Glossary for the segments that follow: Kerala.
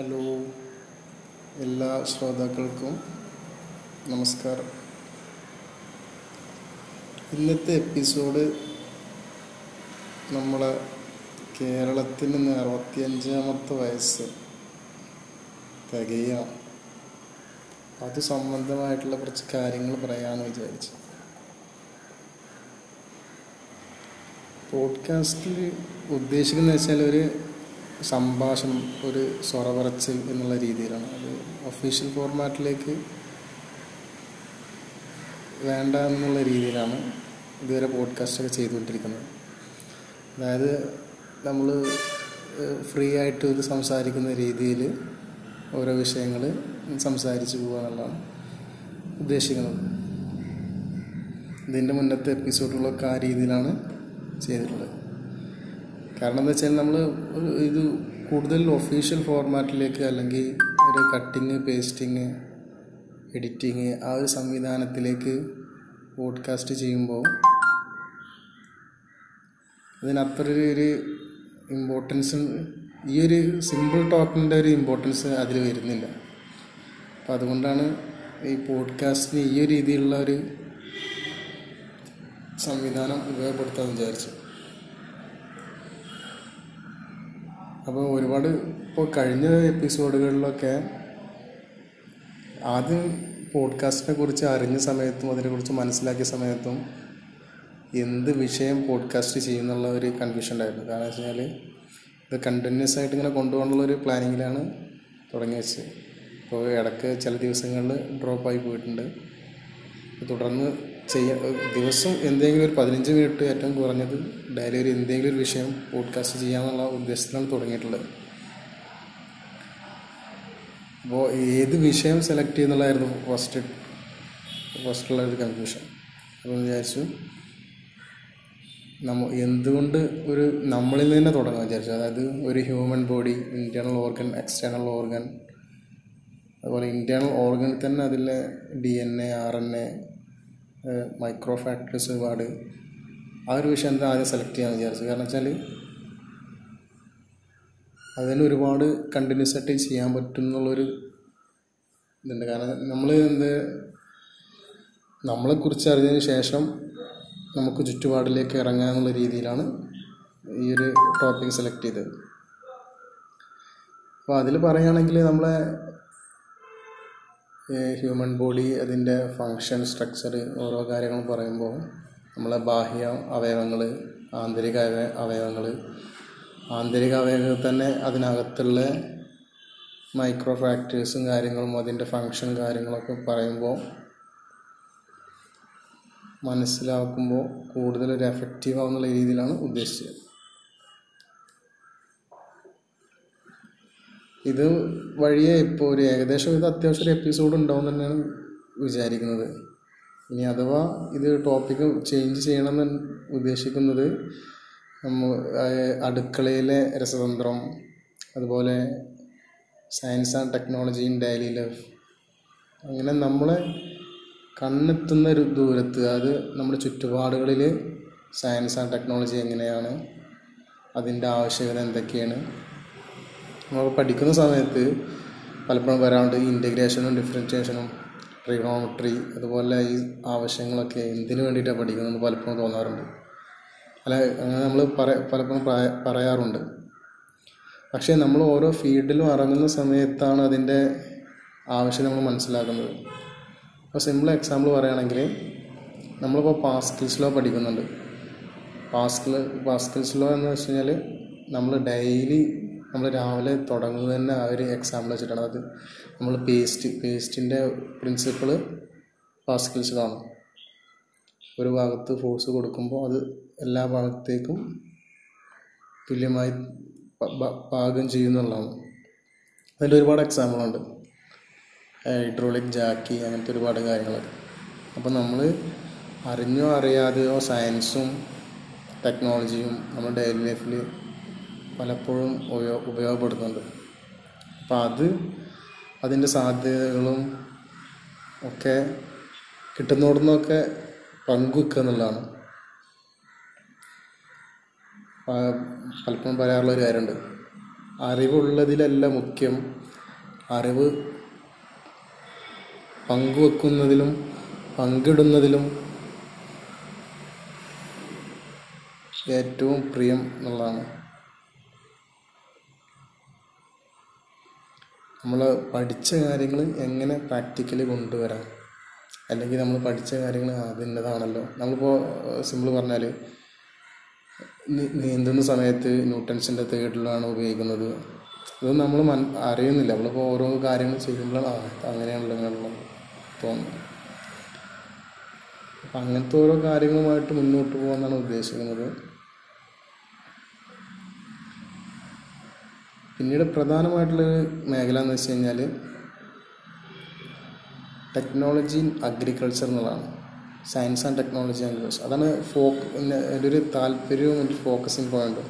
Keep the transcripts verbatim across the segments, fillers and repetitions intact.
Hello, എല്ലാ ശ്രോതാക്കൾക്കും നമസ്കാരം. ഇന്നത്തെ എപ്പിസോഡ് നമ്മളെ കേരളത്തിന് ഇന്ന് അറുപത്തിയഞ്ചാമത്തെ വയസ്സ് തികയാണ്. അത് സംബന്ധമായിട്ടുള്ള കുറച്ച് കാര്യങ്ങൾ പറയാമെന്ന് വിചാരിച്ചു. പോഡ്കാസ്റ്റിൽ ഉദ്ദേശിക്കുന്നത് വെച്ചാൽ ഒരു സംഭാഷണം, ഒരു സ്വറവറച്ച് എന്നുള്ള രീതിയിലാണ്. അത് ഒഫീഷ്യൽ ഫോർമാറ്റിലേക്ക് വേണ്ട എന്നുള്ള രീതിയിലാണ് ഇതുവരെ പോഡ്കാസ്റ്റൊക്കെ ചെയ്തുകൊണ്ടിരിക്കുന്നത്. അതായത് നമ്മൾ ഫ്രീ ആയിട്ട് ഇത് സംസാരിക്കുന്ന രീതിയിൽ ഓരോ വിഷയങ്ങൾ സംസാരിച്ച് പോകുക എന്നുള്ളതാണ് ഉദ്ദേശിക്കുന്നത്. ഇതിൻ്റെ മുന്നത്തെ എപ്പിസോഡുകളൊക്കെ ആ രീതിയിലാണ് ചെയ്തിട്ടുള്ളത്. കാരണം എന്താ വെച്ചാൽ നമ്മൾ ഇത് കൂടുതൽ ഒഫീഷ്യൽ ഫോർമാറ്റിലേക്ക് അല്ലെങ്കിൽ ഒരു കട്ടിങ്, പേസ്റ്റിങ്, എഡിറ്റിങ് ആ ഒരു സംവിധാനത്തിലേക്ക് പോഡ്കാസ്റ്റ് ചെയ്യുമ്പോൾ അതിനപ്പുറം ഒരു ഇമ്പോർട്ടൻസ്, ഈ ഒരു സിമ്പിൾ ടോക്കിൻ്റെ ഒരു ഇമ്പോർട്ടൻസ് അതിൽ വരുന്നില്ല. അപ്പം അതുകൊണ്ടാണ് ഈ പോഡ്കാസ്റ്റിന് ഈ ഒരു രീതിയിലുള്ള ഒരു സംവിധാനം ഉപയോഗപ്പെടുത്താമെന്ന് വിചാരിച്ചു. അപ്പോൾ ഒരുപാട് ഇപ്പോൾ കഴിഞ്ഞ എപ്പിസോഡുകളിലൊക്കെ ആദ്യം പോഡ്കാസ്റ്റിനെ കുറിച്ച് അറിഞ്ഞ സമയത്തും അതിനെക്കുറിച്ച് മനസ്സിലാക്കിയ സമയത്തും എന്ത് വിഷയം പോഡ്കാസ്റ്റ് ചെയ്യുന്നുള്ള ഒരു കൺഫ്യൂഷൻ ഉണ്ടായിരുന്നു. കാരണം എന്ന് വെച്ചാൽ ഇത് കണ്ടിന്യൂസ് ആയിട്ട് ഇങ്ങനെ കൊണ്ടുപോകാനുള്ളൊരു പ്ലാനിങ്ങിലാണ് തുടങ്ങി വെച്ചത്. ഇപ്പോൾ ഇടയ്ക്ക് ചില ദിവസങ്ങളിൽ ഡ്രോപ്പായി പോയിട്ടുണ്ട്. തുടർന്ന് ചെയ്യാൻ ദിവസം എന്തെങ്കിലും ഒരു പതിനഞ്ച് മിനിറ്റ് ഏറ്റവും കുറഞ്ഞത് ഡെയിലി ഒരു എന്തെങ്കിലും ഒരു വിഷയം പോഡ്കാസ്റ്റ് ചെയ്യാമെന്നുള്ള ഉദ്ദേശത്തിലാണ് തുടങ്ങിയിട്ടുള്ളത്. അപ്പോൾ ഏത് വിഷയം സെലക്ട് ചെയ്യുന്നുള്ളതായിരുന്നു ഫസ്റ്റ് ഫസ്റ്റുള്ള ഒരു കൺഫ്യൂഷൻ. അപ്പോൾ വിചാരിച്ചു നമ്മ എന്തുകൊണ്ട് ഒരു നമ്മളിൽ തന്നെ തുടങ്ങാൻ വിചാരിച്ചു. അതായത് ഒരു human body, internal organ, external organ, അതുപോലെ ഇൻറ്റേർണൽ ഓർഗനിൽ തന്നെ അതിലെ D N A, R N A, micro factories ഒരുപാട്. ആ ഒരു വിഷയം എന്താ ആദ്യം സെലക്ട് ചെയ്യാമെന്ന് വിചാരിച്ചു. കാരണം വെച്ചാൽ അതിന് ഒരുപാട് കണ്ടിന്യൂസ് ആയിട്ട് ചെയ്യാൻ പറ്റുമെന്നുള്ളൊരു ഇതുണ്ട്. കാരണം നമ്മൾ എന്ത് നമ്മളെക്കുറിച്ച് അറിഞ്ഞതിന് ശേഷം നമുക്ക് ചുറ്റുപാടിലേക്ക് ഇറങ്ങാമെന്നുള്ള രീതിയിലാണ് ഈ ഒരു ടോപ്പിക് സെലക്ട് ചെയ്തത്. അപ്പോൾ അതിൽ പറയുകയാണെങ്കിൽ നമ്മളെ ഹ്യൂമൻ ബോഡി, അതിൻ്റെ ഫങ്ഷൻ, സ്ട്രക്ചർ, ഓരോ കാര്യങ്ങളും പറയുമ്പോൾ നമ്മളെ ബാഹ്യ അവയവങ്ങൾ, ആന്തരിക അവയവങ്ങൾ, ആന്തരിക അവയവങ്ങൾ തന്നെ അതിനകത്തുള്ള മൈക്രോ ഫാക്ടേഴ്സും കാര്യങ്ങളും അതിൻ്റെ ഫങ്ഷൻ കാര്യങ്ങളൊക്കെ പറയുമ്പോൾ മനസ്സിലാക്കുമ്പോൾ കൂടുതലൊരു എഫക്റ്റീവ് ആവുന്നുള്ള രീതിയിലാണ് ഉദ്ദേശിച്ചത്. ഇത് വഴിയെ ഇപ്പോൾ ഒരു ഏകദേശം ഇത് അത്യാവശ്യം ഒരു എപ്പിസോഡ് ഉണ്ടാവും തന്നെയാണ് വിചാരിക്കുന്നത്. ഇനി അഥവാ ഇത് ടോപ്പിക്ക് ചേഞ്ച് ചെയ്യണമെന്ന് ഉദ്ദേശിക്കുന്നത് നമ്മൾ അടുക്കളയിലെ രസതന്ത്രം, അതുപോലെ science and technology in daily life, അങ്ങനെ നമ്മളെ കണ്ണെത്തുന്ന ഒരു ദൂരത്ത്, അത് നമ്മുടെ ചുറ്റുപാടുകളിൽ സയൻസ് ആൻഡ് ടെക്നോളജി എങ്ങനെയാണ്, അതിൻ്റെ ആവശ്യകത എന്തൊക്കെയാണ്. നമ്മൾ പഠിക്കുന്ന സമയത്ത് പലപ്പോഴും വരാണ്ട് ഇൻറ്റഗ്രേഷനും ഡിഫറൻഷ്യേഷനും ട്രിഗണോമെട്രി അതുപോലെ ഈ ആവശ്യങ്ങളൊക്കെ എന്തിനു വേണ്ടിയിട്ടാണ് പഠിക്കുന്നതെന്ന് പലപ്പോഴും തോന്നാറുണ്ട്. അല്ല, അങ്ങനെ നമ്മൾ പറ പലപ്പോഴും പറയാറുണ്ട്. പക്ഷേ നമ്മൾ ഓരോ ഫീൽഡിലും ഇറങ്ങുന്ന സമയത്താണ് അതിൻ്റെ ആവശ്യം നമ്മൾ മനസ്സിലാക്കുന്നത്. ഇപ്പോൾ സിമ്പിൾ എക്സാമ്പിൾ പറയുകയാണെങ്കിൽ നമ്മളിപ്പോൾ പാസ്കൽസ് ലോ പഠിക്കുന്നുണ്ട്. പാസ്കൽ പാസ്കൽസ് ലോ എന്ന് വെച്ച് കഴിഞ്ഞാൽ നമ്മൾ ഡെയിലി നമ്മൾ രാവിലെ തുടങ്ങുന്നത് തന്നെ ആ ഒരു എക്സാമ്പിൾ വെച്ചിട്ടാണ്. അത് നമ്മൾ പേസ്റ്റ് പേസ്റ്റിൻ്റെ പ്രിൻസിപ്പിൾ പാസ്കൽസ് കാണും. ഒരു ഭാഗത്ത് ഫോഴ്സ് കൊടുക്കുമ്പോൾ അത് എല്ലാ ഭാഗത്തേക്കും തുല്യമായി പാകം ചെയ്യുന്നുള്ളതാണ്. അതിൻ്റെ ഒരുപാട് എക്സാമ്പിളുണ്ട്, ഹൈഡ്രോളിക് ജാക്കി അങ്ങനത്തെ ഒരുപാട് കാര്യങ്ങളൊക്കെ. അപ്പോൾ നമ്മൾ അറിഞ്ഞോ അറിയാതെയോ സയൻസും ടെക്നോളജിയും നമ്മൾ ഡെയിലി ലൈഫിൽ പലപ്പോഴും ഉപയോ ഉപയോഗപ്പെടുന്നുണ്ട്. അപ്പോൾ അത് അതിൻ്റെ സാധ്യതകളും ഒക്കെ കിട്ടുന്നോടുന്നൊക്കെ പങ്കുവെക്കുക എന്നുള്ളതാണ് പലപ്പോഴും പറയാറുള്ള ഒരു കാര്യമുണ്ട്. അറിവുള്ളതിലല്ല മുഖ്യം, അറിവ് പങ്കുവെക്കുന്നതിലും പങ്കിടുന്നതിലും ഏറ്റവും പ്രിയം എന്നുള്ളതാണ്. നമ്മൾ പഠിച്ച കാര്യങ്ങൾ എങ്ങനെ പ്രാക്ടിക്കലി കൊണ്ടുവരാം, അല്ലെങ്കിൽ നമ്മൾ പഠിച്ച കാര്യങ്ങൾ അതിൻ്റെതാണല്ലോ. നമ്മളിപ്പോൾ സിമ്പിൾ പറഞ്ഞാൽ നീന്തുന്ന സമയത്ത് ന്യൂട്ടൻസിൻ്റെ തേർഡിലാണ് ഉപയോഗിക്കുന്നത്. ഇത് നമ്മൾ മൻ അറിയുന്നില്ല, നമ്മളിപ്പോൾ ഓരോ കാര്യങ്ങൾ ചെയ്യുമ്പോഴാണ് അങ്ങനെയാണല്ലോ ഇങ്ങനെയുള്ള തോന്നുന്നത്. അപ്പം അങ്ങനത്തെ ഓരോ കാര്യങ്ങളുമായിട്ട് മുന്നോട്ട് പോകാമെന്നാണ് ഉദ്ദേശിക്കുന്നത്. പിന്നീട് പ്രധാനമായിട്ടുള്ളൊരു മേഖല എന്ന് വെച്ച് കഴിഞ്ഞാൽ ടെക്നോളജി ഇൻ അഗ്രികൾച്ചർ എന്നുള്ളതാണ്. Science and technology and agriculture, അതാണ് ഫോക്ക് എൻ്റെ ഒരു താല്പര്യവും എൻ്റെ ഫോക്കസിങ് പോയിൻറ്റും.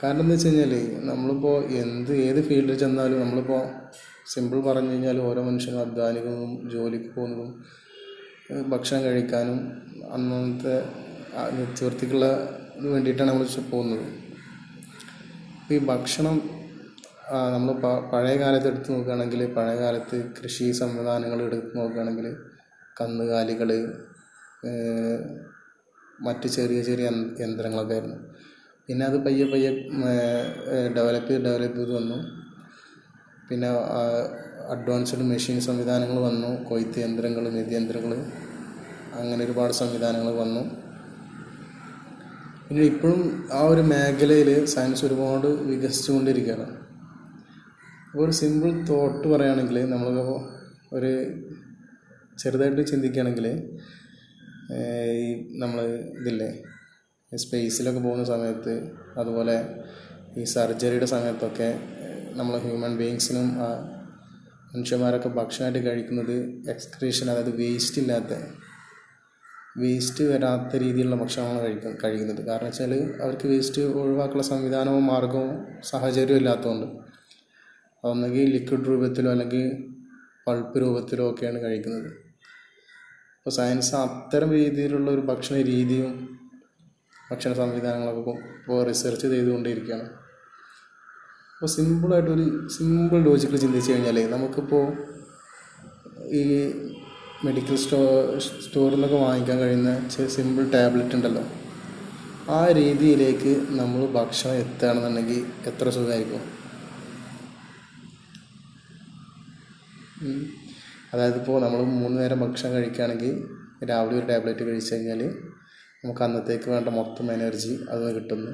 കാരണം എന്താ വെച്ച് കഴിഞ്ഞാൽ നമ്മളിപ്പോൾ എന്ത് ഏത് ഫീൽഡിൽ ചെന്നാലും നമ്മളിപ്പോൾ സിമ്പിൾ പറഞ്ഞു കഴിഞ്ഞാൽ ഓരോ മനുഷ്യനും അധ്വാനിക്കുന്നതും ജോലിക്ക് പോകുന്നതും ഭക്ഷണം കഴിക്കാനും അന്നത്തെ നിത്യവൃത്തിക്കുള്ള ഇത് വേണ്ടിയിട്ടാണ് നമ്മൾ പോകുന്നത്. അപ്പോൾ ഈ ഭക്ഷണം നമ്മൾ പ പഴയ കാലത്ത് എടുത്തു നോക്കുകയാണെങ്കിൽ, പഴയ കാലത്ത് കൃഷി സംവിധാനങ്ങൾ എടുത്ത് നോക്കുകയാണെങ്കിൽ കന്നുകാലികൾ മറ്റ് ചെറിയ ചെറിയ യന്ത്രങ്ങളൊക്കെ ആയിരുന്നു. പിന്നെ അത് പയ്യെ പയ്യെ ഡെവലപ്പ് ചെയ്ത് ഡെവലപ്പ് ചെയ്ത് വന്നു. പിന്നെ അഡ്വാൻസ്ഡ് മെഷീൻ സംവിധാനങ്ങൾ വന്നു, കൊയ്ത്ത് യന്ത്രങ്ങൾ, നെയ്ത്ത് യന്ത്രങ്ങൾ, അങ്ങനെ ഒരുപാട് സംവിധാനങ്ങൾ വന്നു. പിന്നെ ഇപ്പോഴും ആ ഒരു മേഖലയിൽ സയൻസ് ഒരുപാട് വികസിച്ചുകൊണ്ടിരിക്കുകയാണ്. ഒരു സിമ്പിൾ തോട്ട് പറയുകയാണെങ്കിൽ, നമ്മൾ ഒരു ചെറുതായിട്ട് ചിന്തിക്കുകയാണെങ്കിൽ, ഈ നമ്മൾ ഇതില്ലേ സ്പേസിലൊക്കെ പോകുന്ന സമയത്ത്, അതുപോലെ ഈ സർജറിയുടെ സമയത്തൊക്കെ നമ്മൾ ഹ്യൂമൻ ബീയിങ്സിനും ആ മനുഷ്യന്മാരൊക്കെ ഭക്ഷണമായിട്ട് കഴിക്കുന്നത് എക്സ്ക്രീഷൻ, അതായത് വേസ്റ്റ് ഇല്ലാത്ത വേസ്റ്റ് വരാത്ത രീതിയിലുള്ള ഭക്ഷണമാണ് കഴിക്കുന്നത് കഴിക്കുന്നത് കാരണം വെച്ചാൽ അവർക്ക് വേസ്റ്റ് ഒഴിവാക്കാനുള്ള സംവിധാനവും മാർഗവും സാഹചര്യവും ഇല്ലാത്തതുകൊണ്ട് ഒന്നുകിൽ ലിക്വിഡ് രൂപത്തിലോ അല്ലെങ്കിൽ പൾപ്പ് രൂപത്തിലോ ഒക്കെയാണ് കഴിക്കുന്നത്. അപ്പോൾ സയൻസ് അത്തരം രീതിയിലുള്ള ഒരു ഭക്ഷണ രീതിയും ഭക്ഷണ സംവിധാനങ്ങളൊക്കെ ഇപ്പോൾ റിസർച്ച് ചെയ്തുകൊണ്ടിരിക്കുകയാണ്. അപ്പോൾ സിമ്പിളായിട്ടൊരു സിമ്പിൾ ലോജിക്കൽ ചിന്തിച്ച് കഴിഞ്ഞാൽ നമുക്കിപ്പോൾ ഈ മെഡിക്കൽ സ്റ്റോ സ്റ്റോറിൽ നിന്നൊക്കെ വാങ്ങിക്കാൻ കഴിയുന്ന ചില സിമ്പിൾ ടാബ്ലറ്റ് ഉണ്ടല്ലോ, ആ രീതിയിലേക്ക് നമ്മൾ ഭക്ഷണം എത്തുകയാണെന്നുണ്ടെങ്കിൽ എത്ര സുഖമായിരിക്കും. അതായത് ഇപ്പോൾ നമ്മൾ മൂന്ന് നേരം ഭക്ഷണം കഴിക്കുകയാണെങ്കിൽ രാവിലെ ഒരു ടാബ്ലറ്റ് കഴിച്ചു കഴിഞ്ഞാൽ നമുക്ക് അന്നത്തേക്ക് വേണ്ട മൊത്തം എനർജി അത് കിട്ടുന്നു.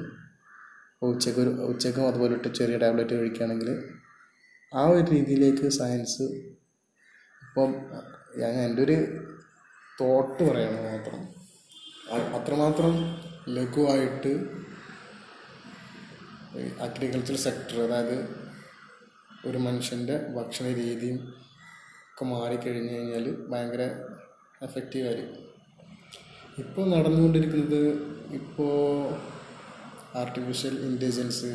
അപ്പോൾ ഉച്ചയ്ക്ക് ഒരു ഉച്ചയ്ക്കും അതുപോലെ ഇട്ട് ചെറിയ ടാബ്ലറ്റ് കഴിക്കുകയാണെങ്കിൽ ആ ഒരു രീതിയിലേക്ക് സയൻസ് ഇപ്പം ഞാൻ എൻ്റെ ഒരു തോട്ട് പറയണം മാത്രം, അത്രമാത്രം ലഘുവായിട്ട് അഗ്രികൾച്ചർ സെക്ടർ, അതായത് ഒരു മനുഷ്യൻ്റെ ഭക്ഷണ രീതിയും ഒക്കെ മാറിക്കഴിഞ്ഞ് കഴിഞ്ഞാൽ ഭയങ്കര എഫക്റ്റീവായിരിക്കും. ഇപ്പോൾ നടന്നുകൊണ്ടിരിക്കുന്നത് ഇപ്പോൾ ആർട്ടിഫിഷ്യൽ ഇൻ്റലിജൻസ്,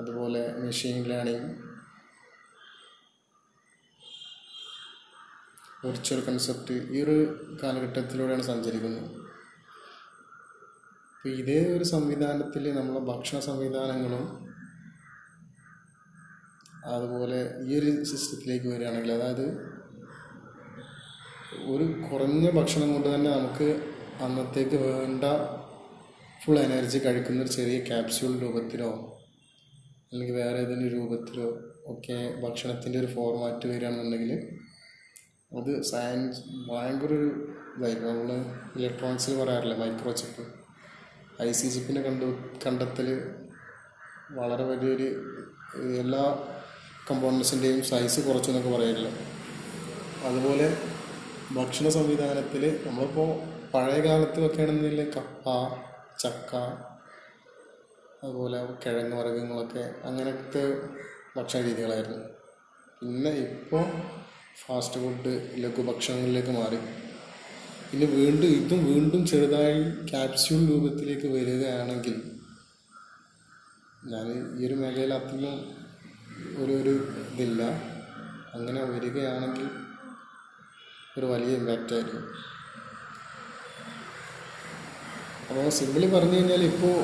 അതുപോലെ മെഷീൻ ലേണിംഗ്, വിർച്വൽ കൺസെപ്റ്റ്, ഈ ഒരു കാലഘട്ടത്തിലൂടെയാണ് സഞ്ചരിക്കുന്നത്. അപ്പോൾ ഇതേ ഒരു സംവിധാനത്തിൽ നമ്മളെ ഭക്ഷണ സംവിധാനങ്ങളും അതുപോലെ ഈ ഒരു സിസ്റ്റത്തിലേക്ക് വരികയാണെങ്കിൽ, അതായത് ഒരു കുറഞ്ഞ ഭക്ഷണം കൊണ്ട് തന്നെ നമുക്ക് അന്നത്തേക്ക് വേണ്ട ഫുൾ എനർജി കഴിക്കുന്ന ഒരു ചെറിയ ക്യാപ്സ്യൂൾ രൂപത്തിലോ അല്ലെങ്കിൽ വേറെ ഏതെങ്കിലും രൂപത്തിലോ ഒക്കെ ഭക്ഷണത്തിൻ്റെ ഒരു ഫോർമാറ്റ് വരികയാണെന്നുണ്ടെങ്കിൽ അത് സയൻസ് ഭയങ്കര ഒരു ഇതായിരിക്കും. നമ്മൾ ഇലക്ട്രോണിക്സിൽ പറയാറില്ലേ മൈക്രോ ചിപ്പ്, ഐ സി ചിപ്പിൻ്റെ കണ്ടു കണ്ടെത്തൽ വളരെ വലിയൊരു എല്ലാ കമ്പോണൻസിൻ്റെയും സൈസ് കുറച്ചു എന്നൊക്കെ പറയാറില്ല. അതുപോലെ ഭക്ഷണ സംവിധാനത്തിൽ നമ്മളിപ്പോൾ പഴയ കാലത്തിലൊക്കെയാണെന്നുണ്ടെങ്കിൽ കപ്പ, ചക്ക, അതുപോലെ കിഴങ്ങ് വർഗ്ഗങ്ങളൊക്കെ അങ്ങനത്തെ ഭക്ഷണ രീതികളായിരുന്നു. പിന്നെ ഇപ്പോൾ ഫാസ്റ്റ് ഫുഡ് ലഘു ഭക്ഷണങ്ങളിലേക്ക് മാറി. പിന്നെ വീണ്ടും ഇതും വീണ്ടും ചെറുതായി ക്യാപ്സ്യൂൾ രൂപത്തിലേക്ക് വരികയാണെങ്കിൽ, ഞാൻ ഈ ഒരു മേഖലയിൽ അത്രയും ഒരു ഒരു ഇതില്ല, അങ്ങനെ വരികയാണെങ്കിൽ ഒരു വലിയ ഇമ്പാക്റ്റായിരിക്കും. അപ്പോൾ സിമ്പിളി പറഞ്ഞു കഴിഞ്ഞാൽ ഇപ്പോൾ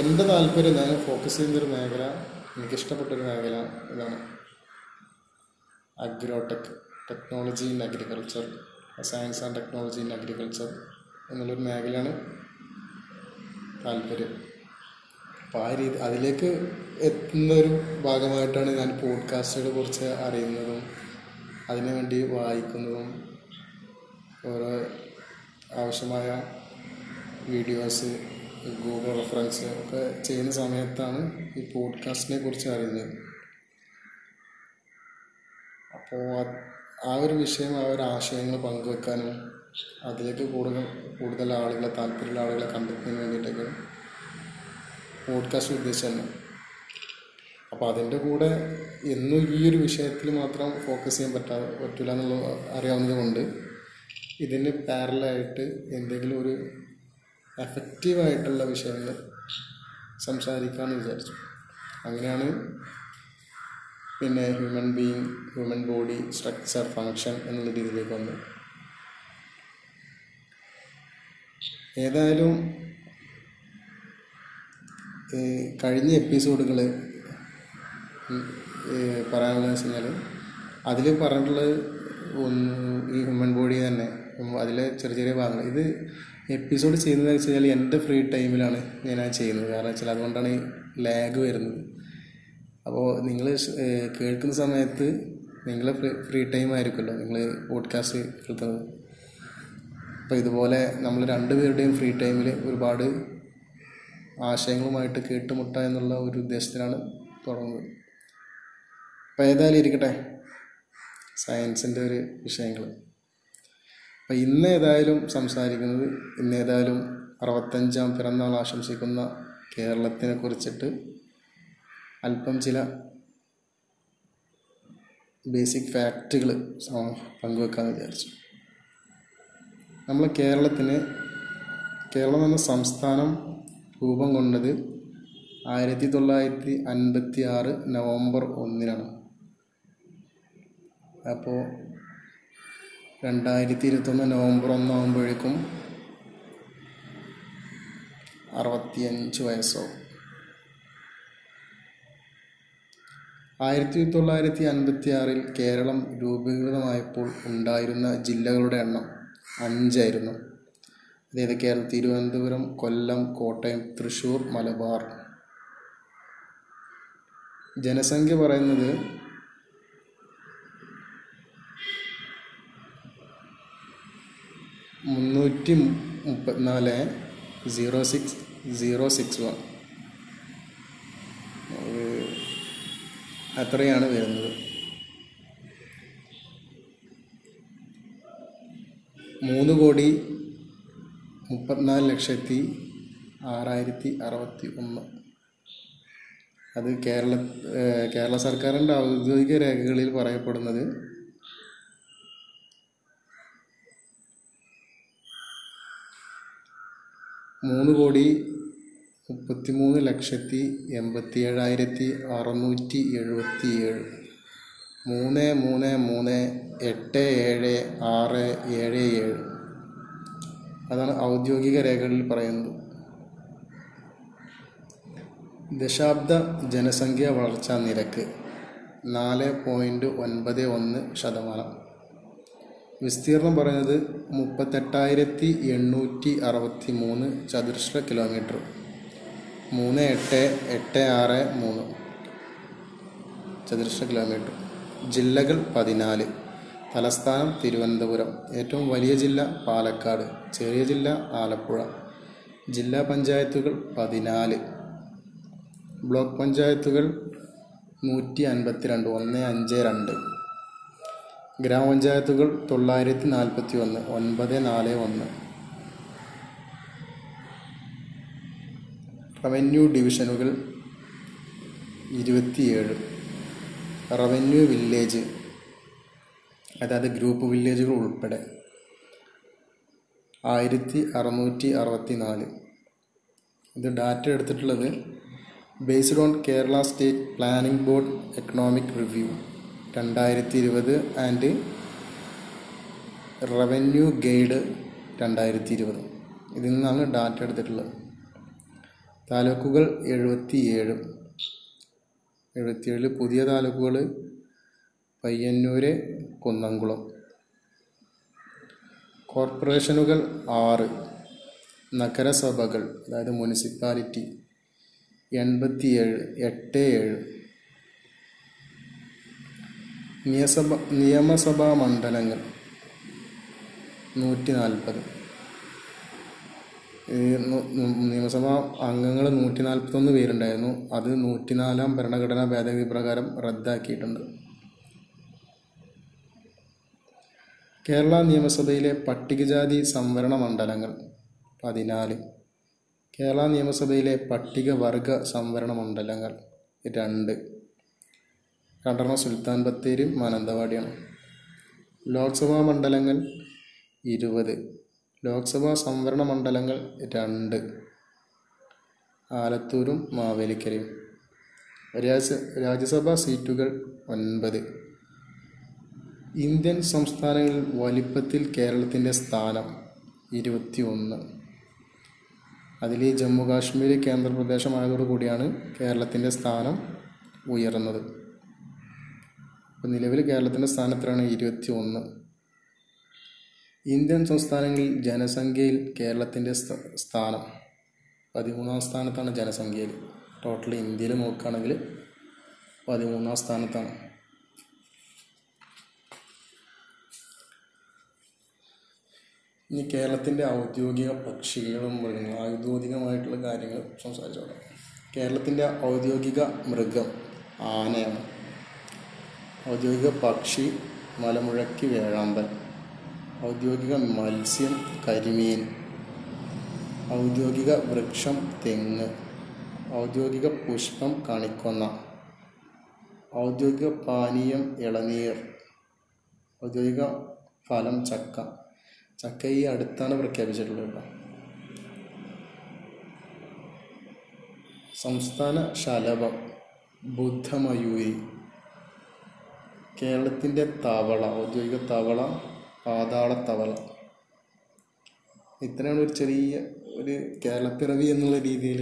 എൻ്റെ താല്പര്യം ഞാൻ ഫോക്കസ് ചെയ്യുന്നൊരു മേഖല, എനിക്കിഷ്ടപ്പെട്ടൊരു മേഖല ഇതാണ് agrotech, technology in agriculture, science and technology in agriculture എന്നുള്ളൊരു മേഖലയാണ് താല്പര്യം. അപ്പോൾ ആ രീതി അതിലേക്ക് എത്തുന്ന ഒരു ഭാഗമായിട്ടാണ് ഞാൻ പോഡ്കാസ്റ്റുകളെ കുറിച്ച് അറിയുന്നതും അതിനുവേണ്ടി വായിക്കുന്നതും ഓരോ ആവശ്യമായ വീഡിയോസ്, ഗൂഗിൾ റെഫറൻസ് ഒക്കെ ചെയ്യുന്ന സമയത്താണ് ഈ പോഡ്കാസ്റ്റിനെ കുറിച്ച് അറിയുന്നത്. അപ്പോൾ ആ ഒരു വിഷയം, ആ ഒരു ആശയങ്ങൾ പങ്കുവെക്കാനും അതിലേക്ക് കൂടുതൽ കൂടുതൽ ആളുകളെ, താല്പര്യമുള്ള ആളുകളെ കണ്ടെത്തുന്നതിന് വേണ്ടിയിട്ടൊക്കെ പോഡ്കാസ്റ്റ് ഉദ്ദേശിച്ചു തന്നെ. അപ്പോൾ അതിൻ്റെ കൂടെ എന്നും ഈ ഒരു വിഷയത്തിൽ മാത്രം ഫോക്കസ് ചെയ്യാൻ പറ്റാ പറ്റില്ല എന്നുള്ളത് അറിയാവുന്നത് കൊണ്ട് ഇതിന് പാരലായിട്ട് എന്തെങ്കിലും ഒരു എഫക്റ്റീവായിട്ടുള്ള വിഷയങ്ങൾ സംസാരിക്കാമെന്ന് വിചാരിച്ചു. അങ്ങനെയാണ് പിന്നെ human being, human body, structure, function എന്നുള്ള രീതിയിലേക്ക് വന്നത്. ഏതായാലും കഴിഞ്ഞ എപ്പിസോഡുകൾ പറയാനുള്ളതെന്ന് വെച്ച് കഴിഞ്ഞാൽ അതിൽ പറഞ്ഞിട്ടുള്ളത് ഒന്ന് ഈ ഹ്യൂമൻ ബോഡി തന്നെ, അതിലെ ചെറിയ ചെറിയ ഭാഗങ്ങൾ. ഇത് എപ്പിസോഡ് ചെയ്യുന്നതെന്ന് വെച്ച് കഴിഞ്ഞാൽ എൻ്റെ ഫ്രീ ടൈമിലാണ് ഞാനത് ചെയ്യുന്നത്. കാരണം വെച്ചാൽ അതുകൊണ്ടാണ് ഈ ലാഗ് വരുന്നത്. അപ്പോൾ നിങ്ങൾ കേൾക്കുന്ന സമയത്ത് നിങ്ങളെ ഫ്രീ ഫ്രീ ടൈം ആയിരിക്കുമല്ലോ നിങ്ങൾ പോഡ്കാസ്റ്റ് കേൾക്കുന്നത്. അപ്പോൾ ഇതുപോലെ നമ്മൾ രണ്ടുപേരുടെയും ഫ്രീ ടൈമിൽ ഒരുപാട് ആശയങ്ങളുമായിട്ട് കേട്ടുമുട്ട എന്നുള്ള ഒരു ഉദ്ദേശത്തിലാണ് തുടങ്ങുന്നത്. അപ്പോൾ ഏതായാലും ഇരിക്കട്ടെ സയൻസിൻ്റെ ഒരു വിഷയങ്ങൾ. അപ്പോൾ ഇന്ന് ഏതായാലും സംസാരിക്കുന്നത്, ഇന്ന് ഏതായാലും അറുപത്തഞ്ചാം പിറന്നാൾ ആശംസിക്കുന്ന കേരളത്തിനെ കുറിച്ചിട്ട് അല്പം ചില ബേസിക് ഫാക്റ്റുകൾ പങ്കുവെക്കാമെന്ന് വിചാരിച്ചു. നമ്മൾ കേരളത്തിന്, കേരളം എന്ന സംസ്ഥാനം രൂപം കൊണ്ടത് ആയിരത്തി തൊള്ളായിരത്തി അൻപത്തി ആറ് നവംബർ ഒന്നിനാണ്. അപ്പോൾ രണ്ടായിരത്തി ഇരുപത്തൊന്ന് നവംബർ ഒന്നാകുമ്പോഴേക്കും അറുപത്തിയഞ്ച് വയസ്സോ. ആയിരത്തി തൊള്ളായിരത്തി അൻപത്തി ആറിൽ കേരളം രൂപീകൃതമായപ്പോൾ ഉണ്ടായിരുന്ന ജില്ലകളുടെ എണ്ണം അഞ്ചായിരുന്നു. അതായത് കേരളം തിരുവനന്തപുരം, കൊല്ലം, കോട്ടയം, തൃശ്ശൂർ, മലബാർ. ജനസംഖ്യ പറയുന്നത് മുന്നൂറ്റി മുപ്പത്തിനാല് zero six zero six one അത്രയാണ് വരുന്നത്. മൂന്ന് കോടി മുപ്പത്തിനാല് ലക്ഷത്തി ആറായിരത്തി അറുപത്തി ഒന്ന്. അത് കേരള കേരള സർക്കാരിൻ്റെ ഔദ്യോഗിക രേഖകളിൽ പറയപ്പെടുന്നത് മൂന്ന് കോടി മുപ്പത്തിമൂന്ന് ലക്ഷത്തി എൺപത്തി ഏഴായിരത്തി അറുന്നൂറ്റി എഴുപത്തി ഏഴ് മൂന്ന് മൂന്ന് മൂന്ന് എട്ട് ഏഴ് ആറ് ഏഴ് ഏഴ് അതാണ് ഔദ്യോഗിക രേഖകളിൽ പറയുന്നത്. ദശാബ്ദ ജനസംഖ്യ വളർച്ചാ നിരക്ക് നാല് പോയിൻറ്റ് ഒൻപത് ഒന്ന് ശതമാനം. വിസ്തീർണം പറയുന്നത് മുപ്പത്തെട്ടായിരത്തി എണ്ണൂറ്റി അറുപത്തി മൂന്ന് ചതുരശ്ര കിലോമീറ്റർ. മൂന്ന് എട്ട് എട്ട് ആറ് മൂന്ന് ചതുരശ്ര കിലോമീറ്റർ. ജില്ലകൾ പതിനാല്. തലസ്ഥാനം തിരുവനന്തപുരം. ഏറ്റവും വലിയ ജില്ല പാലക്കാട്, ചെറിയ ജില്ല ആലപ്പുഴ. ജില്ലാ പഞ്ചായത്തുകൾ പതിനാല്. ബ്ലോക്ക് പഞ്ചായത്തുകൾ നൂറ്റി അൻപത്തി രണ്ട്, ഒന്ന് അഞ്ച് രണ്ട്. ഗ്രാമപഞ്ചായത്തുകൾ തൊള്ളായിരത്തി നാൽപ്പത്തി ഒന്ന്, ഒൻപത് നാല് ഒന്ന്. റവന്യൂ ഡിവിഷനുകൾ ഇരുപത്തിയേഴ്. റവന്യൂ വില്ലേജ്, അതായത് ഗ്രൂപ്പ് വില്ലേജുകൾ ഉൾപ്പെടെ ആയിരത്തി അറുന്നൂറ്റി അറുപത്തി നാല്. ഇത് ഡാറ്റ എടുത്തിട്ടുള്ളത് based on Kerala state planning board economic review രണ്ടായിരത്തി ഇരുപത് ആൻഡ് റവന്യൂ ഗൈഡ് രണ്ടായിരത്തി ഇരുപത്. ഇതിൽ നിന്നാണ് ഡാറ്റ എടുത്തിട്ടുള്ളത്. താലൂക്കുകൾ എഴുപത്തിയേഴ് എഴുപത്തിയേഴിൽ പുതിയ താലൂക്കുകൾ പയ്യന്നൂര്, കുന്നംകുളം. കോർപ്പറേഷനുകൾ ആറ്. നഗരസഭകൾ അതായത് മുനിസിപ്പാലിറ്റി എൺപത്തിയേഴ്, എട്ട് ഏഴ്. നിയമസഭ നിയമസഭാ മണ്ഡലങ്ങൾ നൂറ്റി നാൽപ്പത്, നിയമസഭാ അംഗങ്ങൾ നൂറ്റി നാൽപ്പത്തൊന്ന് പേരുണ്ടായിരുന്നു. അത് നൂറ്റിനാലാം ഭരണഘടനാ ഭേദഗതി പ്രകാരം റദ്ദാക്കിയിട്ടുണ്ട്. കേരള നിയമസഭയിലെ പട്ടികജാതി സംവരണ മണ്ഡലങ്ങൾ പതിനാല്, കേരള നിയമസഭയിലെ പട്ടികവർഗ സംവരണ മണ്ഡലങ്ങൾ രണ്ട്, രണ്ടെണ്ണം സുൽത്താൻ ബത്തേരിയും മാനന്തവാടിയാണ്. ലോക്സഭാ മണ്ഡലങ്ങൾ ഇരുപത്, ലോക്സഭാ സംവരണ മണ്ഡലങ്ങൾ രണ്ട്, ആലത്തൂരും മാവേലിക്കരയും. രാജ്യ രാജ്യസഭാ സീറ്റുകൾ ഒൻപത്. ഇന്ത്യൻ സംസ്ഥാനങ്ങളിൽ വലിപ്പത്തിൽ കേരളത്തിൻ്റെ സ്ഥാനം ഇരുപത്തി ഒന്ന്. അതിൽ ജമ്മു കാശ്മീർ കേന്ദ്രപ്രദേശമായതോടുകൂടിയാണ് കേരളത്തിൻ്റെ സ്ഥാനം ഉയർന്നത്. ഇപ്പോൾ നിലവിൽ കേരളത്തിൻ്റെ സ്ഥാനത്താണ് ഇരുപത്തി ഒന്ന്. ഇന്ത്യൻ സംസ്ഥാനങ്ങളിൽ ജനസംഖ്യയിൽ കേരളത്തിൻ്റെ സ്ഥാനം പതിമൂന്നാം സ്ഥാനത്താണ്. ജനസംഖ്യയിൽ ടോട്ടൽ ഇന്ത്യയിൽ നോക്കുകയാണെങ്കിൽ പതിമൂന്നാം സ്ഥാനത്താണ്. ഇനി കേരളത്തിൻ്റെ ഔദ്യോഗിക പക്ഷികളും മൃഗങ്ങളും, ഔദ്യോഗികമായിട്ടുള്ള കാര്യങ്ങൾ സംസാരിച്ചോളാം. കേരളത്തിൻ്റെ ഔദ്യോഗിക മൃഗം ആനയാണ്. ഔദ്യോഗിക പക്ഷി മലമുഴക്കി വേഴാമ്പൽ. ഔദ്യോഗിക മത്സ്യം കരിമീൻ. ഔദ്യോഗിക വൃക്ഷം തെങ്ങ്. ഔദ്യോഗിക പുഷ്പം കണിക്കൊന്ന. ഔദ്യോഗിക പാനീയം ഇളനീർ. ഔദ്യോഗിക ഫലം ചക്ക. ചക്ക ഈ അടുത്താണ് പ്രഖ്യാപിച്ചിട്ടുള്ളത്. സംസ്ഥാന ശലഭം ബുദ്ധമയൂരി. കേരളത്തിൻ്റെ തവള, ഔദ്യോഗിക തവള പാതാളത്തവള. ഇത്രയാണ് ഒരു ചെറിയ ഒരു കേരളപ്പിറവി എന്നുള്ള രീതിയിൽ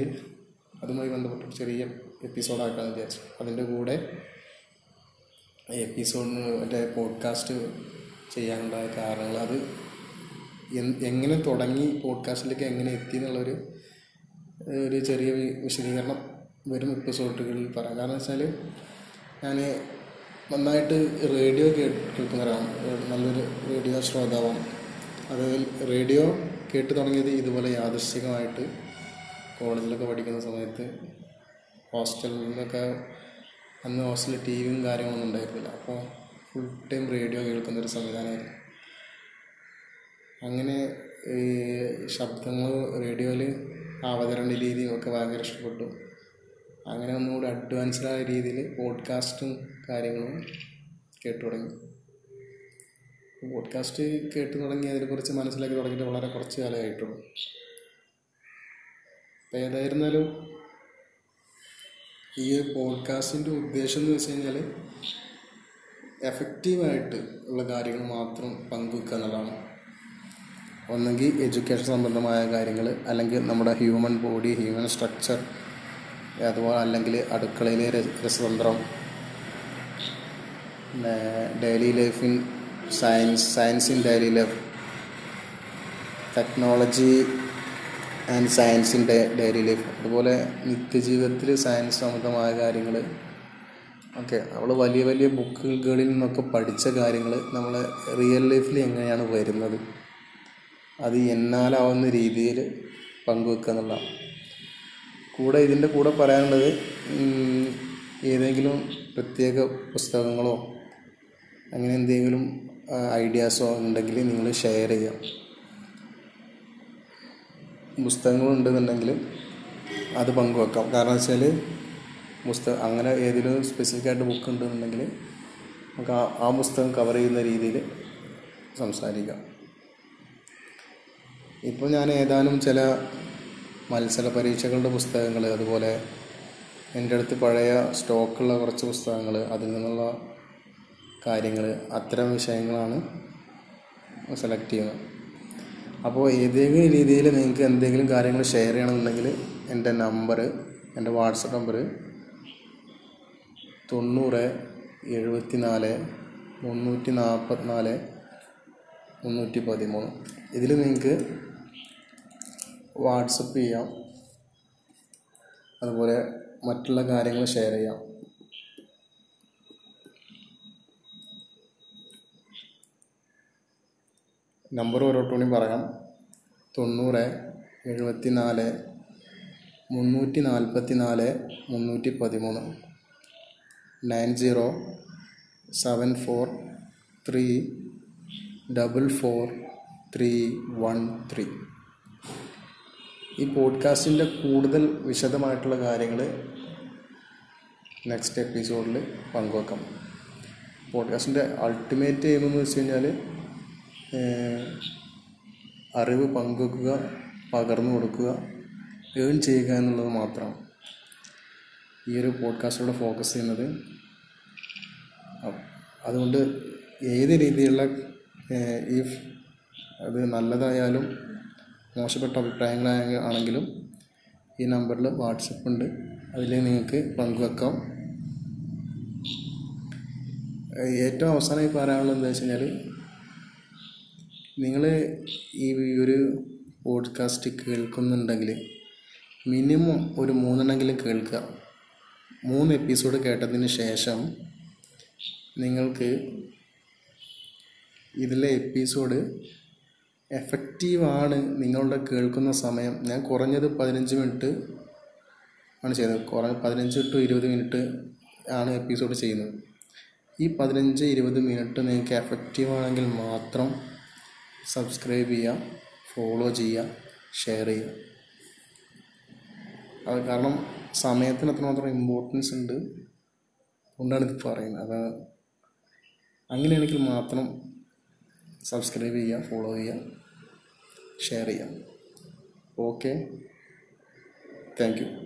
അതുമായി ബന്ധപ്പെട്ട ചെറിയ എപ്പിസോഡാക്കാമെന്ന് വിചാരിച്ചു. അതിൻ്റെ കൂടെ എപ്പിസോഡിന് മറ്റേ പോഡ്കാസ്റ്റ് ചെയ്യാനുണ്ടായ കാരണങ്ങൾ, അത് എങ്ങനെ തുടങ്ങി പോഡ്കാസ്റ്റിലേക്ക് എങ്ങനെ എത്തി എന്നുള്ളൊരു ഒരു ചെറിയ വിശദീകരണം വരും എപ്പിസോഡുകളിൽ പറയാം. കാരണം വെച്ചാൽ ഞാൻ നന്നായിട്ട് റേഡിയോ കേട്ട് കേൾക്കുന്നവരാണ്, നല്ലൊരു റേഡിയോ ശ്രോതാവാണ്. അത് റേഡിയോ കേട്ട് തുടങ്ങിയത് ഇതുപോലെ യാദൃശ്ചികമായിട്ട് കോളേജിലൊക്കെ പഠിക്കുന്ന സമയത്ത് ഹോസ്റ്റലിൽ നിന്നൊക്കെ, അന്ന് ഹോസ്റ്റലിൽ ടി വിയും കാര്യങ്ങളൊന്നും ഉണ്ടായിരുന്നില്ല, അപ്പോൾ ഫുൾ ടൈം റേഡിയോ കേൾക്കുന്നൊരു സംവിധാനമായിരുന്നു. അങ്ങനെ ഈ ശബ്ദങ്ങൾ റേഡിയോയിൽ അവതരണ രീതിയും ഒക്കെ ഭയങ്കര ഇഷ്ടപ്പെട്ടു. അങ്ങനെ ഒന്നുകൂടി അഡ്വാൻസ്ഡായ രീതിയിൽ പോഡ്കാസ്റ്റും കാര്യങ്ങളും കേട്ടു തുടങ്ങി. പോഡ്കാസ്റ്റ് കേട്ടു തുടങ്ങി അതിനെക്കുറിച്ച് മനസ്സിലാക്കി തുടങ്ങിയിട്ട് വളരെ കുറച്ച് കാലമായിട്ടുള്ളൂ. അപ്പോൾ ഏതായിരുന്നാലും ഈ ഒരു പോഡ്കാസ്റ്റിൻ്റെ ഉദ്ദേശം എന്ന് വെച്ച് കഴിഞ്ഞാൽ എഫക്റ്റീവായിട്ട് ഉള്ള കാര്യങ്ങൾ മാത്രം പങ്കുവെക്കുക എന്നുള്ളതാണ്. ഒന്നെങ്കിൽ എഡ്യൂക്കേഷൻ സംബന്ധമായ കാര്യങ്ങൾ, അല്ലെങ്കിൽ നമ്മുടെ ഹ്യൂമൻ ബോഡി, ഹ്യൂമൻ സ്ട്രക്ചർ, അതുപോലെ അല്ലെങ്കിൽ അടുക്കളയിലെ രസതന്ത്രം, daily life in science, science in daily life, technology and science in daily life, അതുപോലെ നിത്യജീവിതത്തിൽ സയൻസ് സംബന്ധമായ കാര്യങ്ങൾ ഒക്കെ. നമ്മൾ വലിയ വലിയ ബുക്കുകളിൽ നിന്നൊക്കെ പഠിച്ച കാര്യങ്ങൾ നമ്മൾ റിയൽ ലൈഫിൽ എങ്ങനെയാണ് വരുന്നത്, അത് എന്നാലാവുന്ന രീതിയിൽ പങ്കുവെക്കുക എന്നുള്ളതാണ്. കൂടെ ഇതിൻ്റെ കൂടെ പറയാനുള്ളത്, ഏതെങ്കിലും പ്രത്യേക പുസ്തകങ്ങളോ അങ്ങനെ എന്തെങ്കിലും ഐഡിയാസോ ഉണ്ടെങ്കിൽ നിങ്ങൾ ഷെയർ ചെയ്യാം. പുസ്തകങ്ങളുണ്ടെന്നുണ്ടെങ്കിൽ അത് പങ്കുവെക്കാം. കാരണം വെച്ചാൽ പുസ്തകം അങ്ങനെ ഏതെങ്കിലും സ്പെസിഫിക്കായിട്ട് ബുക്ക് ഉണ്ടെന്നുണ്ടെങ്കിൽ നമുക്ക് ആ ആ പുസ്തകം കവർ ചെയ്യുന്ന രീതിയിൽ സംസാരിക്കാം. ഇപ്പോൾ ഞാൻ ഏതാനും ചില മത്സര പരീക്ഷകളുടെ പുസ്തകങ്ങൾ, അതുപോലെ എൻ്റെ അടുത്ത് പഴയ സ്റ്റോക്കുള്ള കുറച്ച് പുസ്തകങ്ങൾ, അതിൽ നിന്നുള്ള കാര്യങ്ങൾ, അത്തരം വിഷയങ്ങളാണ് സെലക്ട് ചെയ്യുന്നത്. അപ്പോൾ ഏതെങ്കിലും രീതിയിൽ നിങ്ങൾക്ക് എന്തെങ്കിലും കാര്യങ്ങൾ ഷെയർ ചെയ്യണമെന്നുണ്ടെങ്കിൽ എൻ്റെ നമ്പർ, എൻ്റെ വാട്സപ്പ് നമ്പർ തൊണ്ണൂറ് എഴുപത്തി നാല് മുന്നൂറ്റി നാൽപ്പത്തിനാല് മുന്നൂറ്റി പതിമൂന്ന്. ഇതിൽ നിങ്ങൾക്ക് വാട്സപ്പ് ചെയ്യാം, അതുപോലെ മറ്റുള്ള കാര്യങ്ങൾ ഷെയർ ചെയ്യാം. നമ്പർ ഓരോട്ടോണി പറയാം: തൊണ്ണൂറ് എഴുപത്തി നാല് മുന്നൂറ്റി നാൽപ്പത്തി നാല് മുന്നൂറ്റി പതിമൂന്ന്, nine zero seven four three double four three one three. ഈ പോഡ്കാസ്റ്റിൻ്റെ കൂടുതൽ വിശദമായിട്ടുള്ള കാര്യങ്ങൾ നെക്സ്റ്റ് എപ്പിസോഡിൽ പങ്കുവെക്കാം. പോഡ്കാസ്റ്റിൻ്റെ അൾട്ടിമേറ്റ് എയിം എന്ന് വെച്ച് കഴിഞ്ഞാൽ അറിവ് പങ്കുവെക്കുക, പകർന്നു കൊടുക്കുക, ഏൺ ചെയ്യുക എന്നുള്ളത് മാത്രമാണ് ഈ ഒരു പോഡ്കാസ്റ്റിലൂടെ ഫോക്കസ് ചെയ്യുന്നത്. അതുകൊണ്ട് ഏത് രീതിയിലുള്ള ഈ അത് നല്ലതായാലും മോശപ്പെട്ട അഭിപ്രായങ്ങളായ ആണെങ്കിലും ഈ നമ്പറിൽ വാട്സപ്പ് ഉണ്ട്, അതിൽ നിങ്ങൾക്ക് പങ്കുവെക്കാം. ഏറ്റവും അവസാനമായി പറയാനുള്ളത് എന്താ വെച്ച് കഴിഞ്ഞാൽ, നിങ്ങൾ ഈ ഒരു പോഡ്കാസ്റ്റ് കേൾക്കുന്നുണ്ടെങ്കിൽ മിനിമം ഒരു മൂന്നെണ്ണെങ്കിലും കേൾക്കുക. മൂന്ന് എപ്പിസോഡ് കേട്ടതിന് ശേഷം നിങ്ങൾക്ക് ഇതിലെ എപ്പിസോഡ് എഫക്റ്റീവാണ് നിങ്ങളുടെ കേൾക്കുന്ന സമയം. ഞാൻ കുറഞ്ഞത് പതിനഞ്ച് മിനിറ്റ് ആണ് ചെയ്യുന്നത്, കുറ പതിനഞ്ച് ടു ഇരുപത് മിനിറ്റ് ആണ് എപ്പിസോഡ് ചെയ്യുന്നത്. ഈ പതിനഞ്ച് ഇരുപത് മിനിറ്റ് നിങ്ങൾക്ക് എഫക്റ്റീവാണെങ്കിൽ മാത്രം സബ്സ്ക്രൈബ് ചെയ്യുക, ഫോളോ ചെയ്യുക, ഷെയർ ചെയ്യുക. അത് കാരണം സമയത്തിന് അത്രമാത്രം ഇമ്പോർട്ടൻസ് ഉണ്ട്, അതുകൊണ്ടാണ് ഇത് പറയുന്നത്. അത് അങ്ങനെയാണെങ്കിൽ മാത്രം സബ്സ്ക്രൈബ് ചെയ്യുക, ഫോളോ ചെയ്യുക, ഷെയർ ചെയ്യുക. Okay, thank U.